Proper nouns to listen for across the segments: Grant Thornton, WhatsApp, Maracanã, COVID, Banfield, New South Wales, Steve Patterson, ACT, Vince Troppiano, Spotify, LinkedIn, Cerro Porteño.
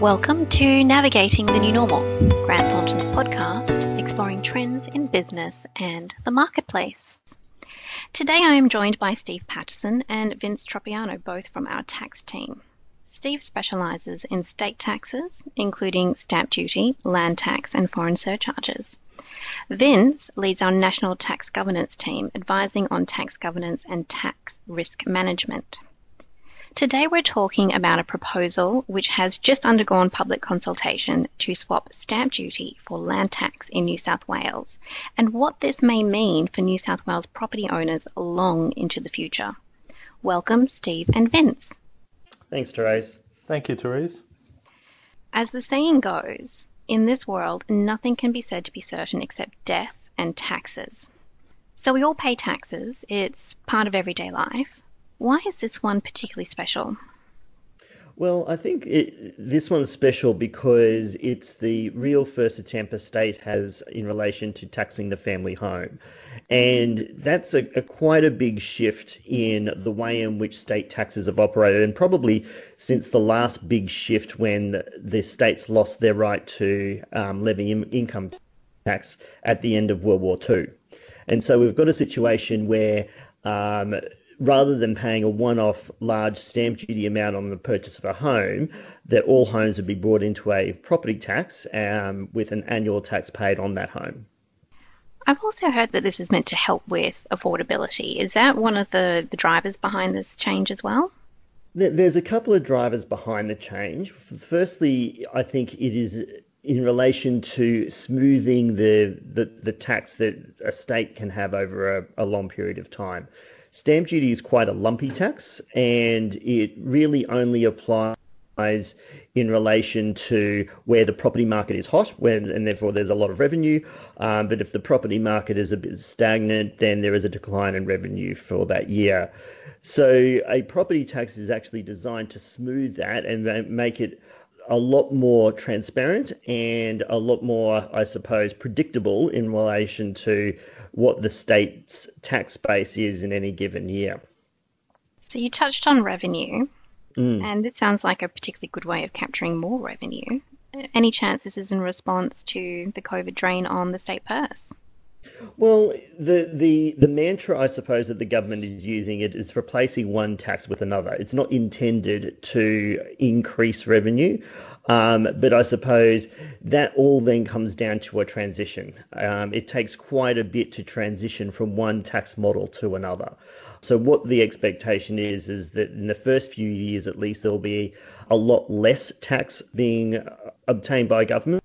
Welcome to Navigating the New Normal, Grant Thornton's podcast, exploring trends in business and the marketplace. Today I am joined by Steve Patterson and Vince Troppiano, both from our tax team. Steve specialises in state taxes, including stamp duty, land tax and foreign surcharges. Vince leads our national tax governance team, advising on tax governance and tax risk management. Today we're talking about a proposal which has just undergone public consultation to swap stamp duty for land tax in New South Wales, and what this may mean for New South Wales property owners long into the future. Welcome, Steve and Vince. Thanks, Therese. Thank you, Therese. As the saying goes, in this world, nothing can be said to be certain except death and taxes. So we all pay taxes. It's part of everyday life. Why is this one particularly special? Well, I think this one's special because it's the real first attempt a state has in relation to taxing the family home. And that's a quite a big shift in the way in which state taxes have operated, and probably since the last big shift when the states lost their right to levy income tax at the end of World War II. And so we've got a situation where rather than paying a one-off large stamp duty amount on the purchase of a home, that all homes would be brought into a property tax with an annual tax paid on that home. I've also heard that this is meant to help with affordability. Is that one of the drivers behind this change as well? There's a couple of drivers behind the change. Firstly, I think it is in relation to smoothing the tax that a state can have over a long period of time. Stamp duty is quite a lumpy tax, and it really only applies in relation to where the property market is hot, and therefore there's a lot of revenue. But if the property market is a bit stagnant, then there is a decline in revenue for that year. So a property tax is actually designed to smooth that and make it a lot more transparent and a lot more, I suppose, predictable in relation to what the state's tax base is in any given year. So you touched on revenue, and this sounds like a particularly good way of capturing more revenue. Any chance this is in response to the COVID drain on the state purse? Well, the mantra, I suppose, that the government is using, it is replacing one tax with another. It's not intended to increase revenue, but I suppose that all then comes down to a transition. It takes quite a bit to transition from one tax model to another. So what the expectation is that in the first few years, at least, there'll be a lot less tax being obtained by government.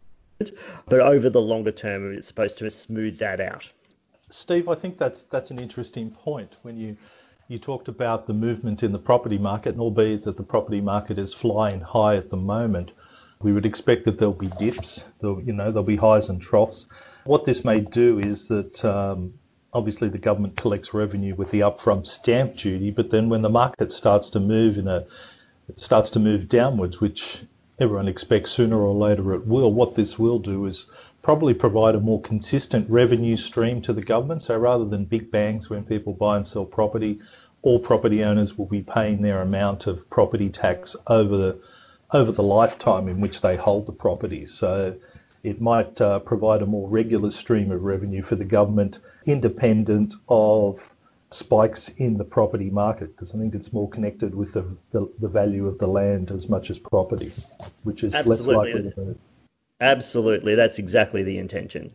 But over the longer term, it's supposed to smooth that out. Steve, I think that's an interesting point when you talked about the movement in the property market, and albeit that the property market is flying high at the moment, we would expect that there'll be dips, there'll be highs and troughs. What this may do is that obviously the government collects revenue with the upfront stamp duty, but then when the market starts to move downwards, which everyone expects sooner or later it will. What this will do is probably provide a more consistent revenue stream to the government. So rather than big bangs when people buy and sell property, all property owners will be paying their amount of property tax over the lifetime in which they hold the property. So it might provide a more regular stream of revenue for the government, independent of spikes in the property market, because I think it's more connected with the value of the land as much as property, which is absolutely less likely to move. Absolutely, that's exactly the intention.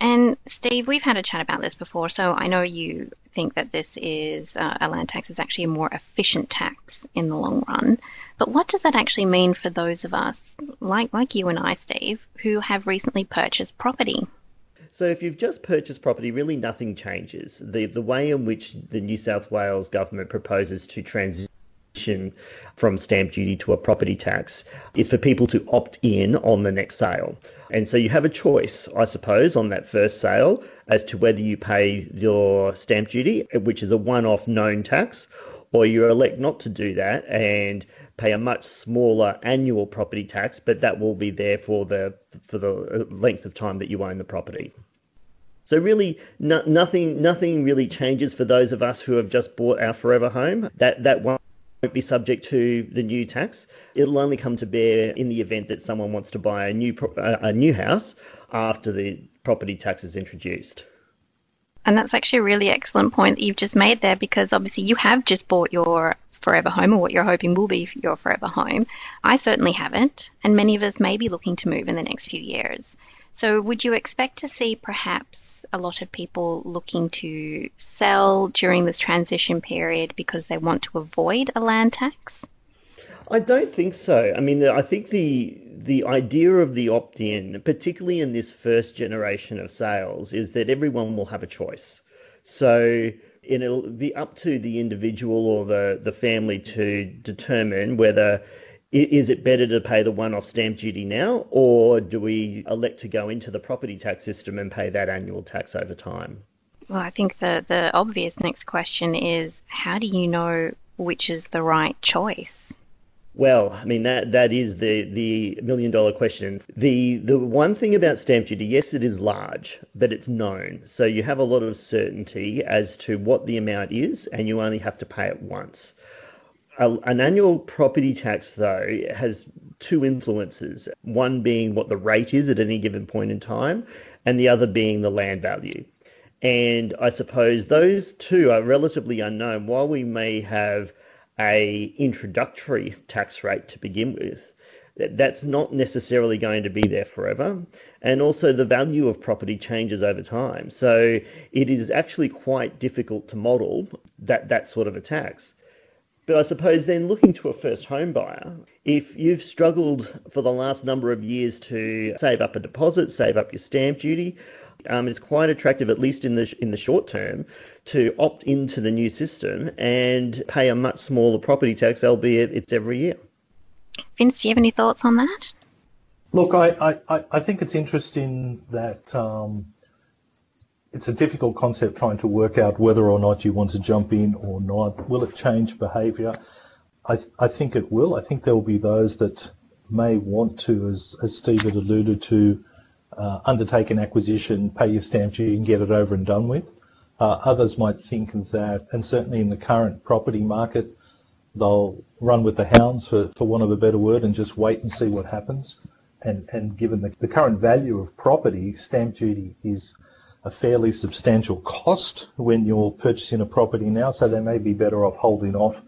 And Steve, we've had a chat about this before, so I know you think that this is a land tax is actually a more efficient tax in the long run. But what does that actually mean for those of us, like you and I, Steve, who have recently purchased property? So if you've just purchased property, really nothing changes. The way in which the New South Wales government proposes to transition from stamp duty to a property tax is for people to opt in on the next sale. And so you have a choice, I suppose, on that first sale as to whether you pay your stamp duty, which is a one-off known tax, or you elect not to do that and pay a much smaller annual property tax, but that will be there for the length of time that you own the property. So really, nothing really changes for those of us who have just bought our forever home. That one won't be subject to the new tax. It'll only come to bear in the event that someone wants to buy a new house after the property tax is introduced. And that's actually a really excellent point that you've just made there, because obviously you have just bought your forever home, or what you're hoping will be your forever home. I certainly haven't, and many of us may be looking to move in the next few years. So would you expect to see perhaps a lot of people looking to sell during this transition period because they want to avoid a land tax? I don't think so. I mean, I think the idea of the opt-in, particularly in this first generation of sales, is that everyone will have a choice. So it'll be up to the individual or the family to determine whether is it better to pay the one-off stamp duty now, or do we elect to go into the property tax system and pay that annual tax over time? Well, I think the obvious next question is, how do you know which is the right choice? Well, I mean, that is the million-dollar question. The one thing about stamp duty, yes, it is large, but it's known. So you have a lot of certainty as to what the amount is, and you only have to pay it once. An annual property tax, though, has two influences, one being what the rate is at any given point in time, and the other being the land value. And I suppose those two are relatively unknown. While we may have an introductory tax rate to begin with, that's not necessarily going to be there forever. And also the value of property changes over time. So it is actually quite difficult to model that sort of a tax. But I suppose then, looking to a first home buyer, if you've struggled for the last number of years to save up a deposit, save up your stamp duty, it's quite attractive, at least in the short term, to opt into the new system and pay a much smaller property tax, albeit it's every year. Vince, do you have any thoughts on that? Look, I think it's interesting that it's a difficult concept, trying to work out whether or not you want to jump in or not. Will it change behaviour? I think it will. I think there will be those that may want to, as Steve had alluded to, undertake an acquisition, pay your stamp duty and get it over and done with. Others might think that, and certainly in the current property market, they'll run with the hounds, for want of a better word, and just wait and see what happens. And given the current value of property, stamp duty is a fairly substantial cost when you're purchasing a property now, so they may be better off holding off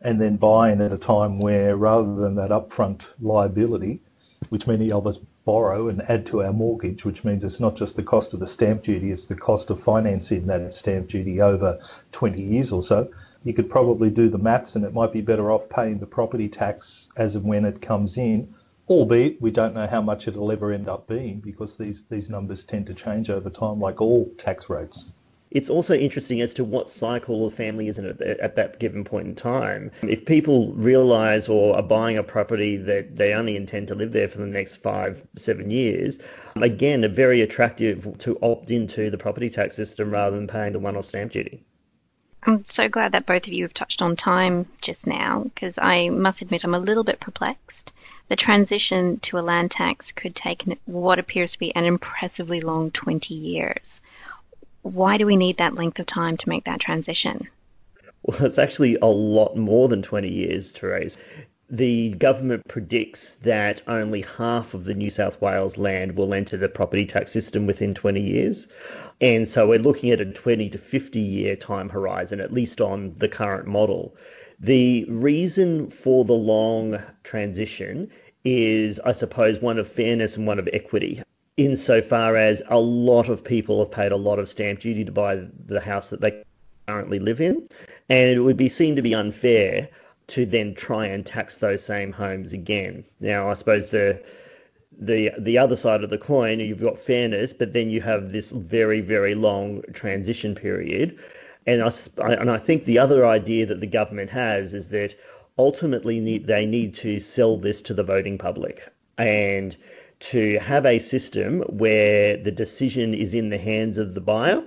and then buying at a time where, rather than that upfront liability, which many of us borrow and add to our mortgage, which means it's not just the cost of the stamp duty, it's the cost of financing that stamp duty over 20 years or so. You could probably do the maths, and it might be better off paying the property tax as and when it comes in, albeit we don't know how much it'll ever end up being, because these numbers tend to change over time, like all tax rates. It's also interesting as to what cycle of family is in at that given point in time. If people realise or are buying a property that they only intend to live there for the next 5-7 years, again, are very attractive to opt into the property tax system rather than paying the one-off stamp duty. I'm so glad that both of you have touched on time just now, because I must admit I'm a little bit perplexed. The transition to a land tax could take what appears to be an impressively long 20 years. Why do we need that length of time to make that transition? Well, it's actually a lot more than 20 years, Therese. The government predicts that only half of the New South Wales land will enter the property tax system within 20 years. And so we're looking at a 20 to 50 year time horizon, at least on the current model. The reason for the long transition is, I suppose, one of fairness and one of equity, insofar as a lot of people have paid a lot of stamp duty to buy the house that they currently live in, and it would be seen to be unfair to then try and tax those same homes again. Now, I suppose the other side of the coin, you've got fairness, but then you have this very, very long transition period. And I think the other idea that the government has is that ultimately they need to sell this to the voting public, and to have a system where the decision is in the hands of the buyer.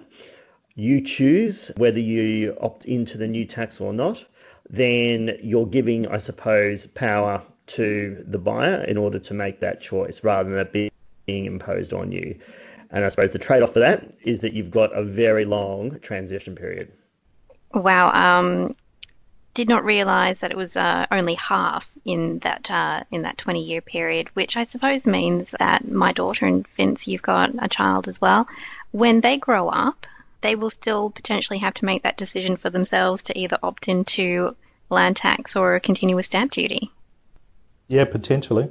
You choose whether you opt into the new tax or not. Then you're giving, I suppose, power to the buyer in order to make that choice, rather than it being imposed on you. And I suppose the trade-off for that is that you've got a very long transition period. Wow. did not realise that it was only half in that 20-year period, which I suppose means that my daughter and Vince, you've got a child as well, when they grow up, they will still potentially have to make that decision for themselves to either opt into land tax or continue with stamp duty. Yeah, potentially.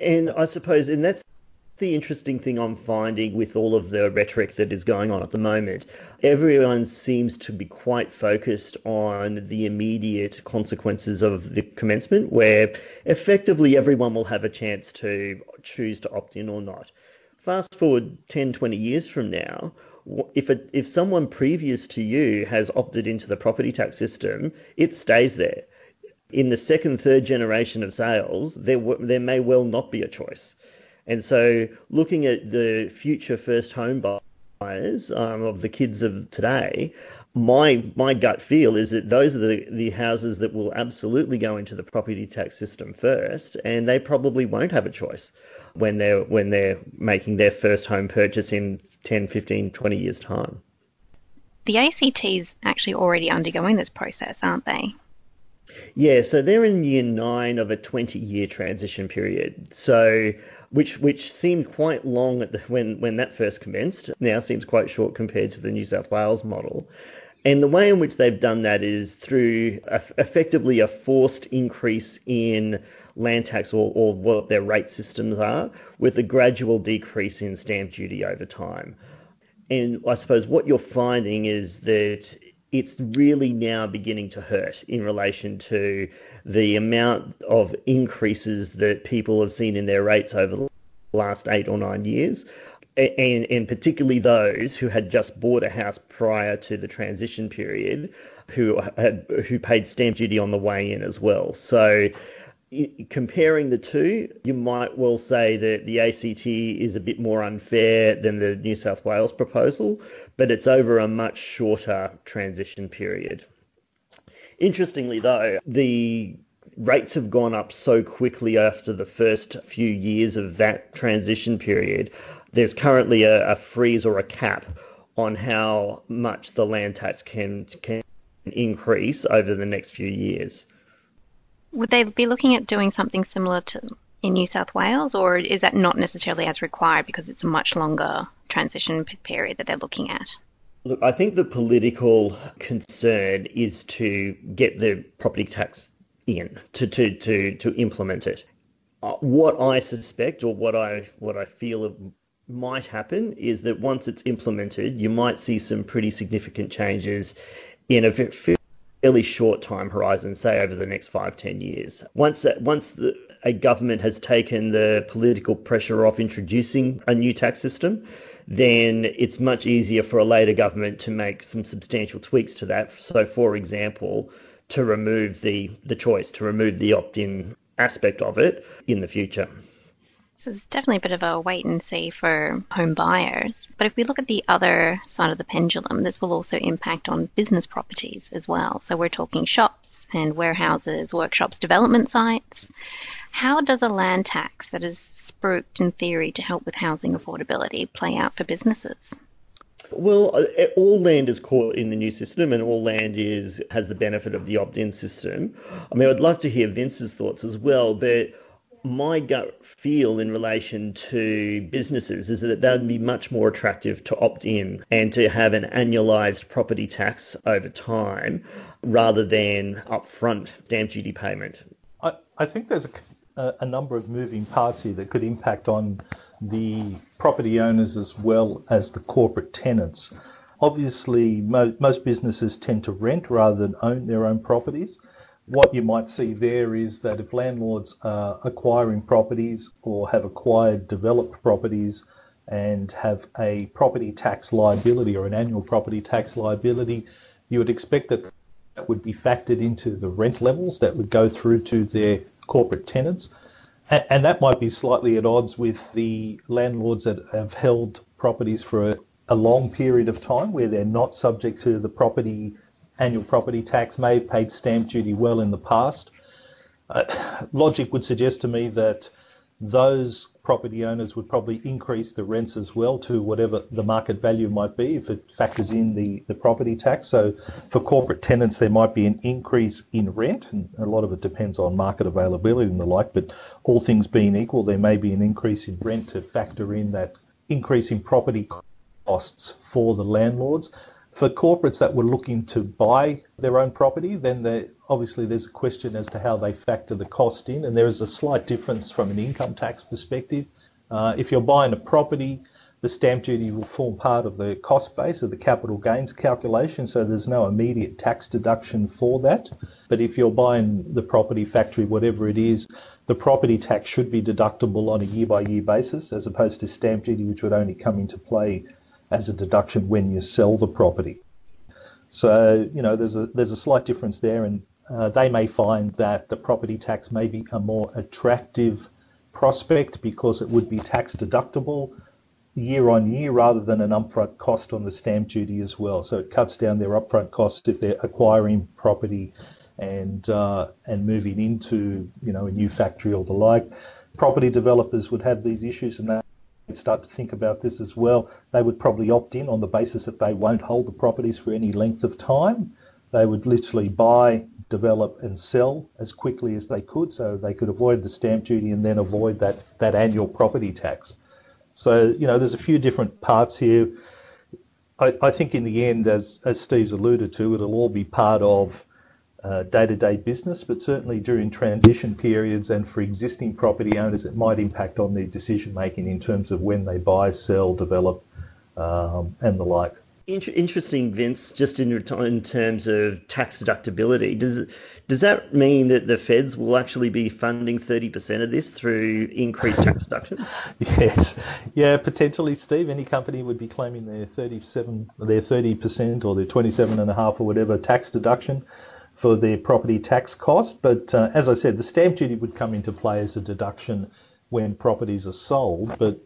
And I suppose, and that's the interesting thing I'm finding with all of the rhetoric that is going on at the moment. Everyone seems to be quite focused on the immediate consequences of the commencement, where effectively everyone will have a chance to choose to opt in or not. Fast forward 10, 20 years from now, if someone previous to you has opted into the property tax system, it stays there. In the second, third generation of sales, there may well not be a choice. And so looking at the future first home buyers of the kids of today, my gut feel is that those are the houses that will absolutely go into the property tax system first, and they probably won't have a choice when they're making their first home purchase in 10, 15, 20 years' time. The ACT is actually already undergoing this process, aren't they? Yeah, so they're in year 9 of a 20-year transition period, so which seemed quite long when that first commenced, now seems quite short compared to the New South Wales model. And the way in which they've done that is through effectively a forced increase in land tax or what their rate systems are, with a gradual decrease in stamp duty over time. And I suppose what you're finding is that it's really now beginning to hurt in relation to the amount of increases that people have seen in their rates over the last 8 or 9 years, and particularly those who had just bought a house prior to the transition period, who paid stamp duty on the way in as well. So comparing the two, you might well say that the ACT is a bit more unfair than the New South Wales proposal, but it's over a much shorter transition period. Interestingly, though, the rates have gone up so quickly after the first few years of that transition period. There's currently a freeze or a cap on how much the land tax can increase over the next few years. Would they be looking at doing something similar to in New South Wales, or is that not necessarily as required because it's a much longer transition period that they're looking at? Look, I think the political concern is to get the property tax in, to implement it. What I suspect, or what I feel might happen, is that once it's implemented, you might see some pretty significant changes in a fairly short time horizon, say over the next 5-10 years. Once a government has taken the political pressure off introducing a new tax system, then it's much easier for a later government to make some substantial tweaks to that. So, for example, to remove the choice, to remove the opt-in aspect of it in the future. So it's definitely a bit of a wait and see for home buyers. But if we look at the other side of the pendulum, this will also impact on business properties as well. So we're talking shops and warehouses, workshops, development sites. How does a land tax that is spruiked in theory to help with housing affordability play out for businesses? Well, all land is caught in the new system, and all land has the benefit of the opt-in system. I mean, I'd love to hear Vince's thoughts as well, but my gut feel in relation to businesses is that they'd be much more attractive to opt in and to have an annualized property tax over time rather than upfront stamp duty payment. I think there's a number of moving parts here that could impact on the property owners as well as the corporate tenants. Obviously, most businesses tend to rent rather than own their own properties. What you might see there is that if landlords are acquiring properties or have acquired developed properties and have a property tax liability or an annual property tax liability, you would expect that that would be factored into the rent levels that would go through to their corporate tenants. And that might be slightly at odds with the landlords that have held properties for a long period of time where they're not subject to the annual property tax, may have paid stamp duty well in the past. Logic would suggest to me that those property owners would probably increase the rents as well to whatever the market value might be if it factors in the property tax. So for corporate tenants, there might be an increase in rent, and a lot of it depends on market availability and the like, but all things being equal, there may be an increase in rent to factor in that increase in property costs for the landlords. For corporates that were looking to buy their own property, then obviously there's a question as to how they factor the cost in, and there is a slight difference from an income tax perspective. If you're buying a property, the stamp duty will form part of the cost base of the capital gains calculation, so there's no immediate tax deduction for that. But if you're buying the property, factory, whatever it is, the property tax should be deductible on a year-by-year basis, as opposed to stamp duty, which would only come into play as a deduction when you sell the property. So, you know, there's a slight difference there, and they may find that the property tax may be a more attractive prospect because it would be tax deductible year on year rather than an upfront cost on the stamp duty as well. So it cuts down their upfront costs if they're acquiring property and moving into, you know, a new factory or the like. Property developers would have these issues, and they'd start to think about this as well. They would probably opt in on the basis that they won't hold the properties for any length of time. They would literally buy, develop and sell as quickly as they could, so they could avoid the stamp duty and then avoid that annual property tax. So, you know, there's a few different parts here. I think in the end, as Steve's alluded to, it'll all be part of day-to-day business, but certainly during transition periods and for existing property owners, it might impact on their decision-making in terms of when they buy, sell, develop, and the like. Interesting, Vince, just in terms of tax deductibility, does that mean that the feds will actually be funding 30% of this through increased tax deductions? Yes. Yeah, potentially, Steve. Any company would be claiming their 30% or their 27.5% or whatever tax deduction for their property tax cost. But as I said, the stamp duty would come into play as a deduction when properties are sold. But,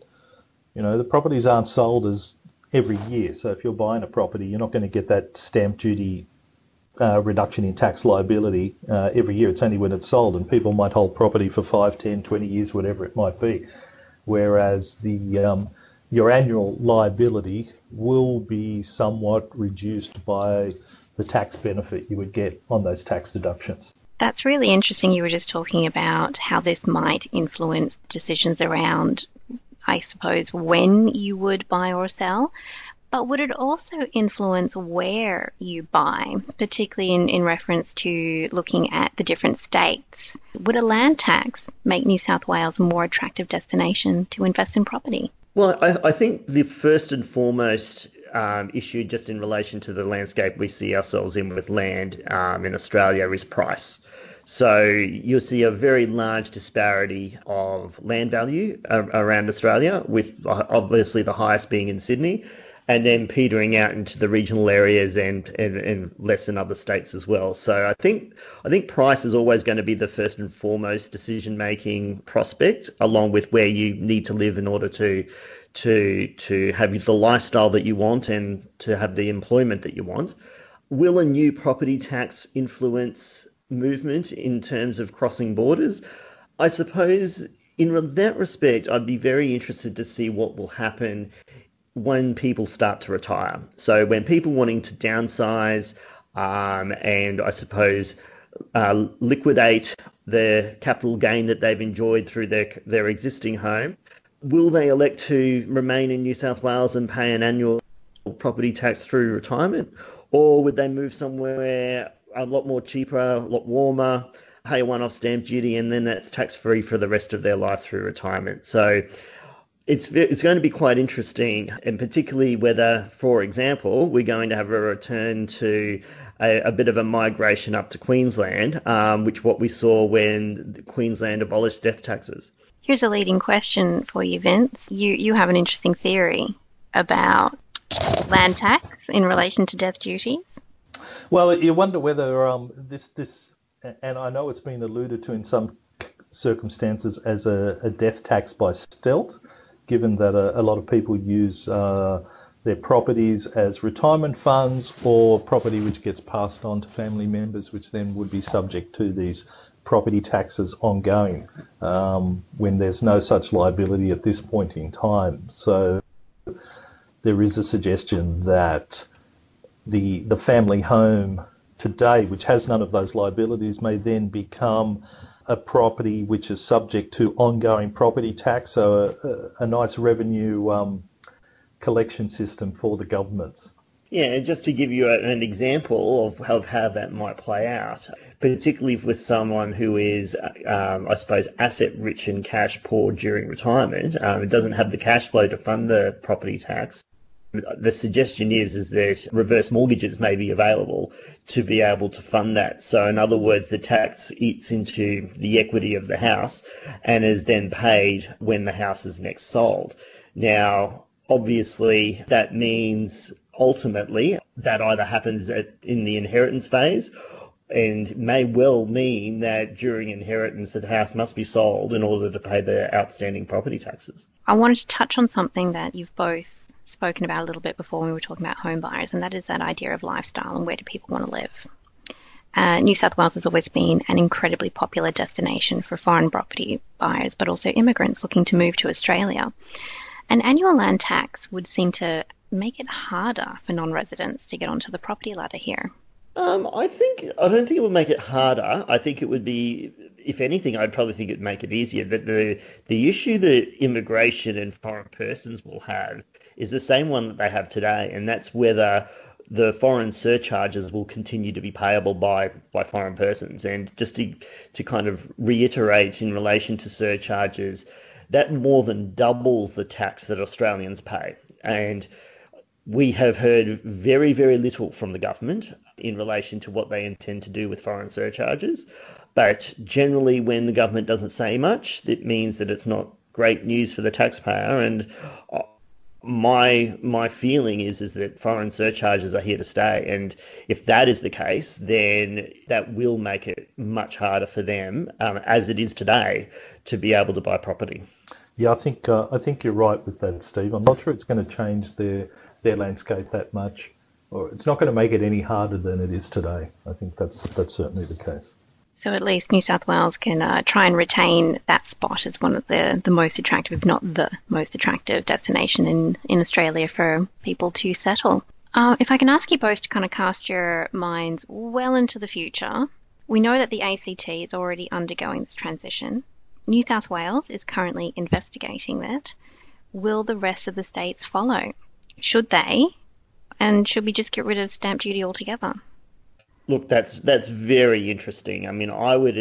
you know, the properties aren't sold as every year. So if you're buying a property, you're not going to get that stamp duty reduction in tax liability every year. It's only when it's sold, and people might hold property for 5, 10, 20 years, whatever it might be. Whereas your annual liability will be somewhat reduced by the tax benefit you would get on those tax deductions. That's really interesting. You were just talking about how this might influence decisions around, I suppose, when you would buy or sell. But would it also influence where you buy, particularly in reference to looking at the different states? Would a land tax make New South Wales a more attractive destination to invest in property? Well, I think the first and foremost issue just in relation to the landscape we see ourselves in with land in Australia is price. So you'll see a very large disparity of land value around Australia, with obviously the highest being in Sydney, and then petering out into the regional areas and less in other states as well. So I think price is always going to be the first and foremost decision-making prospect, along with where you need to live in order to have the lifestyle that you want and to have the employment that you want. Will a new property tax influence movement in terms of crossing borders? I suppose in that respect, I'd be very interested to see what will happen when people start to retire. So when people wanting to downsize and I suppose liquidate the capital gain that they've enjoyed through their existing home, will they elect to remain in New South Wales and pay an annual property tax through retirement? Or would they move somewhere a lot more cheaper, a lot warmer, pay a one-off stamp duty, and then that's tax-free for the rest of their life through retirement? So it's going to be quite interesting, and particularly whether, for example, we're going to have a return to a bit of a migration up to Queensland, which what we saw when Queensland abolished death taxes. Here's a leading question for you, Vince. You have an interesting theory about land tax in relation to death duty. Well, you wonder whether this, and I know it's been alluded to in some circumstances as a death tax by stealth, given that a lot of people use their properties as retirement funds or property which gets passed on to family members, which then would be subject to these property taxes ongoing when there's no such liability at this point in time. So there is a suggestion that the family home today, which has none of those liabilities, may then become a property which is subject to ongoing property tax, so a nice revenue collection system for the governments. Yeah, and just to give you an example of how that might play out, particularly with someone who is, I suppose, asset rich and cash poor during retirement, it doesn't have the cash flow to fund the property tax. The suggestion is that reverse mortgages may be available to be able to fund that. So in other words, the tax eats into the equity of the house and is then paid when the house is next sold. Now, obviously, that means ultimately that either happens in the inheritance phase, and may well mean that during inheritance the house must be sold in order to pay the outstanding property taxes. I wanted to touch on something that you've both spoken about a little bit before when we were talking about home buyers, and that is that idea of lifestyle and where do people want to live. New South Wales has always been an incredibly popular destination for foreign property buyers, but also immigrants looking to move to Australia. An annual land tax would seem to make it harder for non-residents to get onto the property ladder here. I don't think it would make it harder. I think it would be, if anything, I'd probably think it'd make it easier. But the issue that immigration and foreign persons will have is the same one that they have today, and that's whether the foreign surcharges will continue to be payable by foreign persons. And just to kind of reiterate in relation to surcharges, that more than doubles the tax that Australians pay. And we have heard very, very little from the government in relation to what they intend to do with foreign surcharges. But generally, when the government doesn't say much, it means that it's not great news for the taxpayer. And my feeling is that foreign surcharges are here to stay. And if that is the case, then that will make it much harder for them, as it is today, to be able to buy property. Yeah, I think you're right with that, Steve. I'm not sure it's going to change their landscape that much, or it's not going to make it any harder than it is today. I think that's certainly the case. So at least New South Wales can try and retain that spot as one of the most attractive, if not the most attractive destination in Australia for people to settle. If I can ask you both to kind of cast your minds well into the future, we know that the ACT is already undergoing this transition. New South Wales is currently investigating that. Will the rest of the states follow? Should they? And should we just get rid of stamp duty altogether? Look, that's very interesting. I mean, I would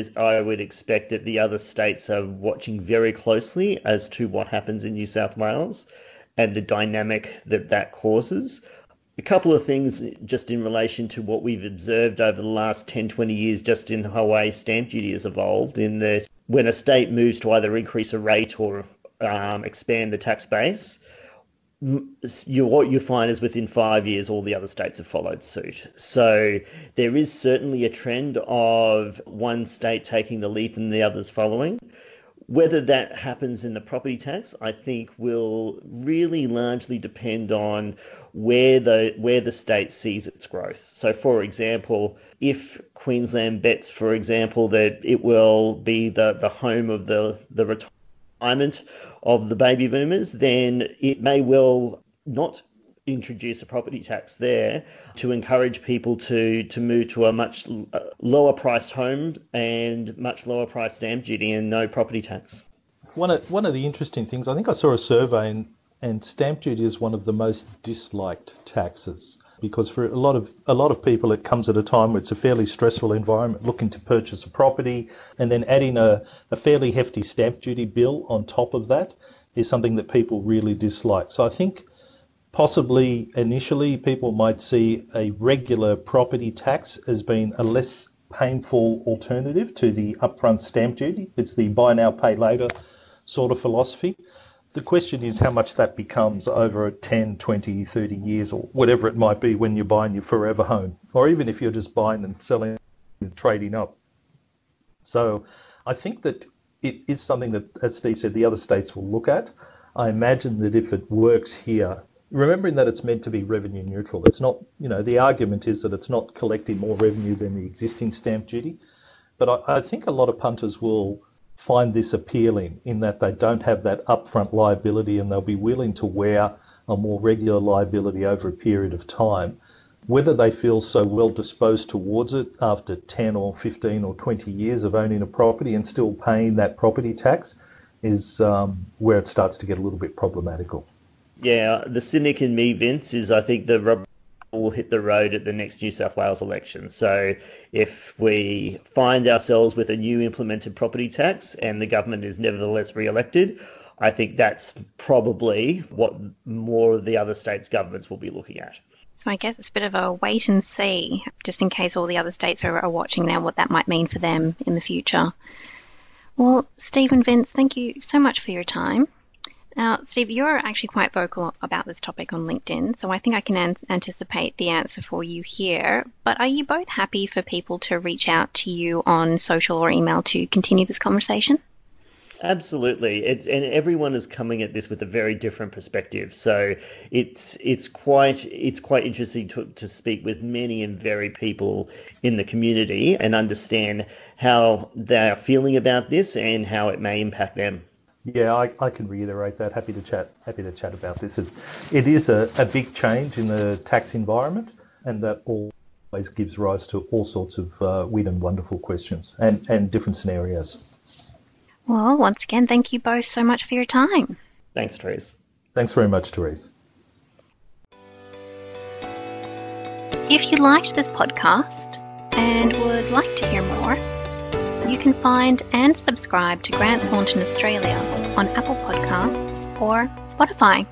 expect that the other states are watching very closely as to what happens in New South Wales and the dynamic that causes. A couple of things just in relation to what we've observed over the last 10, 20 years just in how stamp duty has evolved, in that when a state moves to either increase a rate or expand the tax base, what you find is within 5 years all the other states have followed suit. So there is certainly a trend of one state taking the leap and the others following. Whether that happens in the property tax, I think, will really largely depend on where the state sees its growth. So, for example, if Queensland bets, for example, that it will be the home of the retirement of the baby boomers, then it may well not introduce a property tax there to encourage people to move to a much lower priced home and much lower priced stamp duty and no property tax. One of the interesting things, I think I saw a survey, and stamp duty is one of the most disliked taxes, because for a lot of people it comes at a time where it's a fairly stressful environment, looking to purchase a property, and then adding a fairly hefty stamp duty bill on top of that is something that people really dislike. So I think possibly initially people might see a regular property tax as being a less painful alternative to the upfront stamp duty. It's the buy now, pay later sort of philosophy. The question is how much that becomes over 10, 20, 30 years or whatever it might be when you're buying your forever home, or even if you're just buying and selling and trading up. So I think that it is something that, as Steve said, the other states will look at. I imagine that if it works here, remembering that it's meant to be revenue neutral. It's not, the argument is that it's not collecting more revenue than the existing stamp duty. But I think a lot of punters will find this appealing in that they don't have that upfront liability and they'll be willing to wear a more regular liability over a period of time. Whether they feel so well disposed towards it after 10 or 15 or 20 years of owning a property and still paying that property tax is where it starts to get a little bit problematical. Yeah, the cynic in me, Vince, is I think the rubber will hit the road at the next New South Wales election. So if we find ourselves with a new implemented property tax and the government is nevertheless re-elected, I think that's probably what more of the other states' governments will be looking at. So I guess it's a bit of a wait and see, just in case all the other states are watching now what that might mean for them in the future. Well, Steve and Vince, thank you so much for your time. Now, Steve, you're actually quite vocal about this topic on LinkedIn, so I think I can anticipate the answer for you here. But are you both happy for people to reach out to you on social or email to continue this conversation? Absolutely. And everyone is coming at this with a very different perspective. So it's quite interesting to speak with many and varied people in the community and understand how they're feeling about this and how it may impact them. Yeah, I can reiterate that. Happy to chat about this. It is a big change in the tax environment, and that always gives rise to all sorts of weird and wonderful questions and different scenarios. Well, once again, thank you both so much for your time. Thanks, Therese. Thanks very much, Therese. If you liked this podcast and would like to hear more, you can find and subscribe to Grant Thornton Australia on Apple Podcasts or Spotify.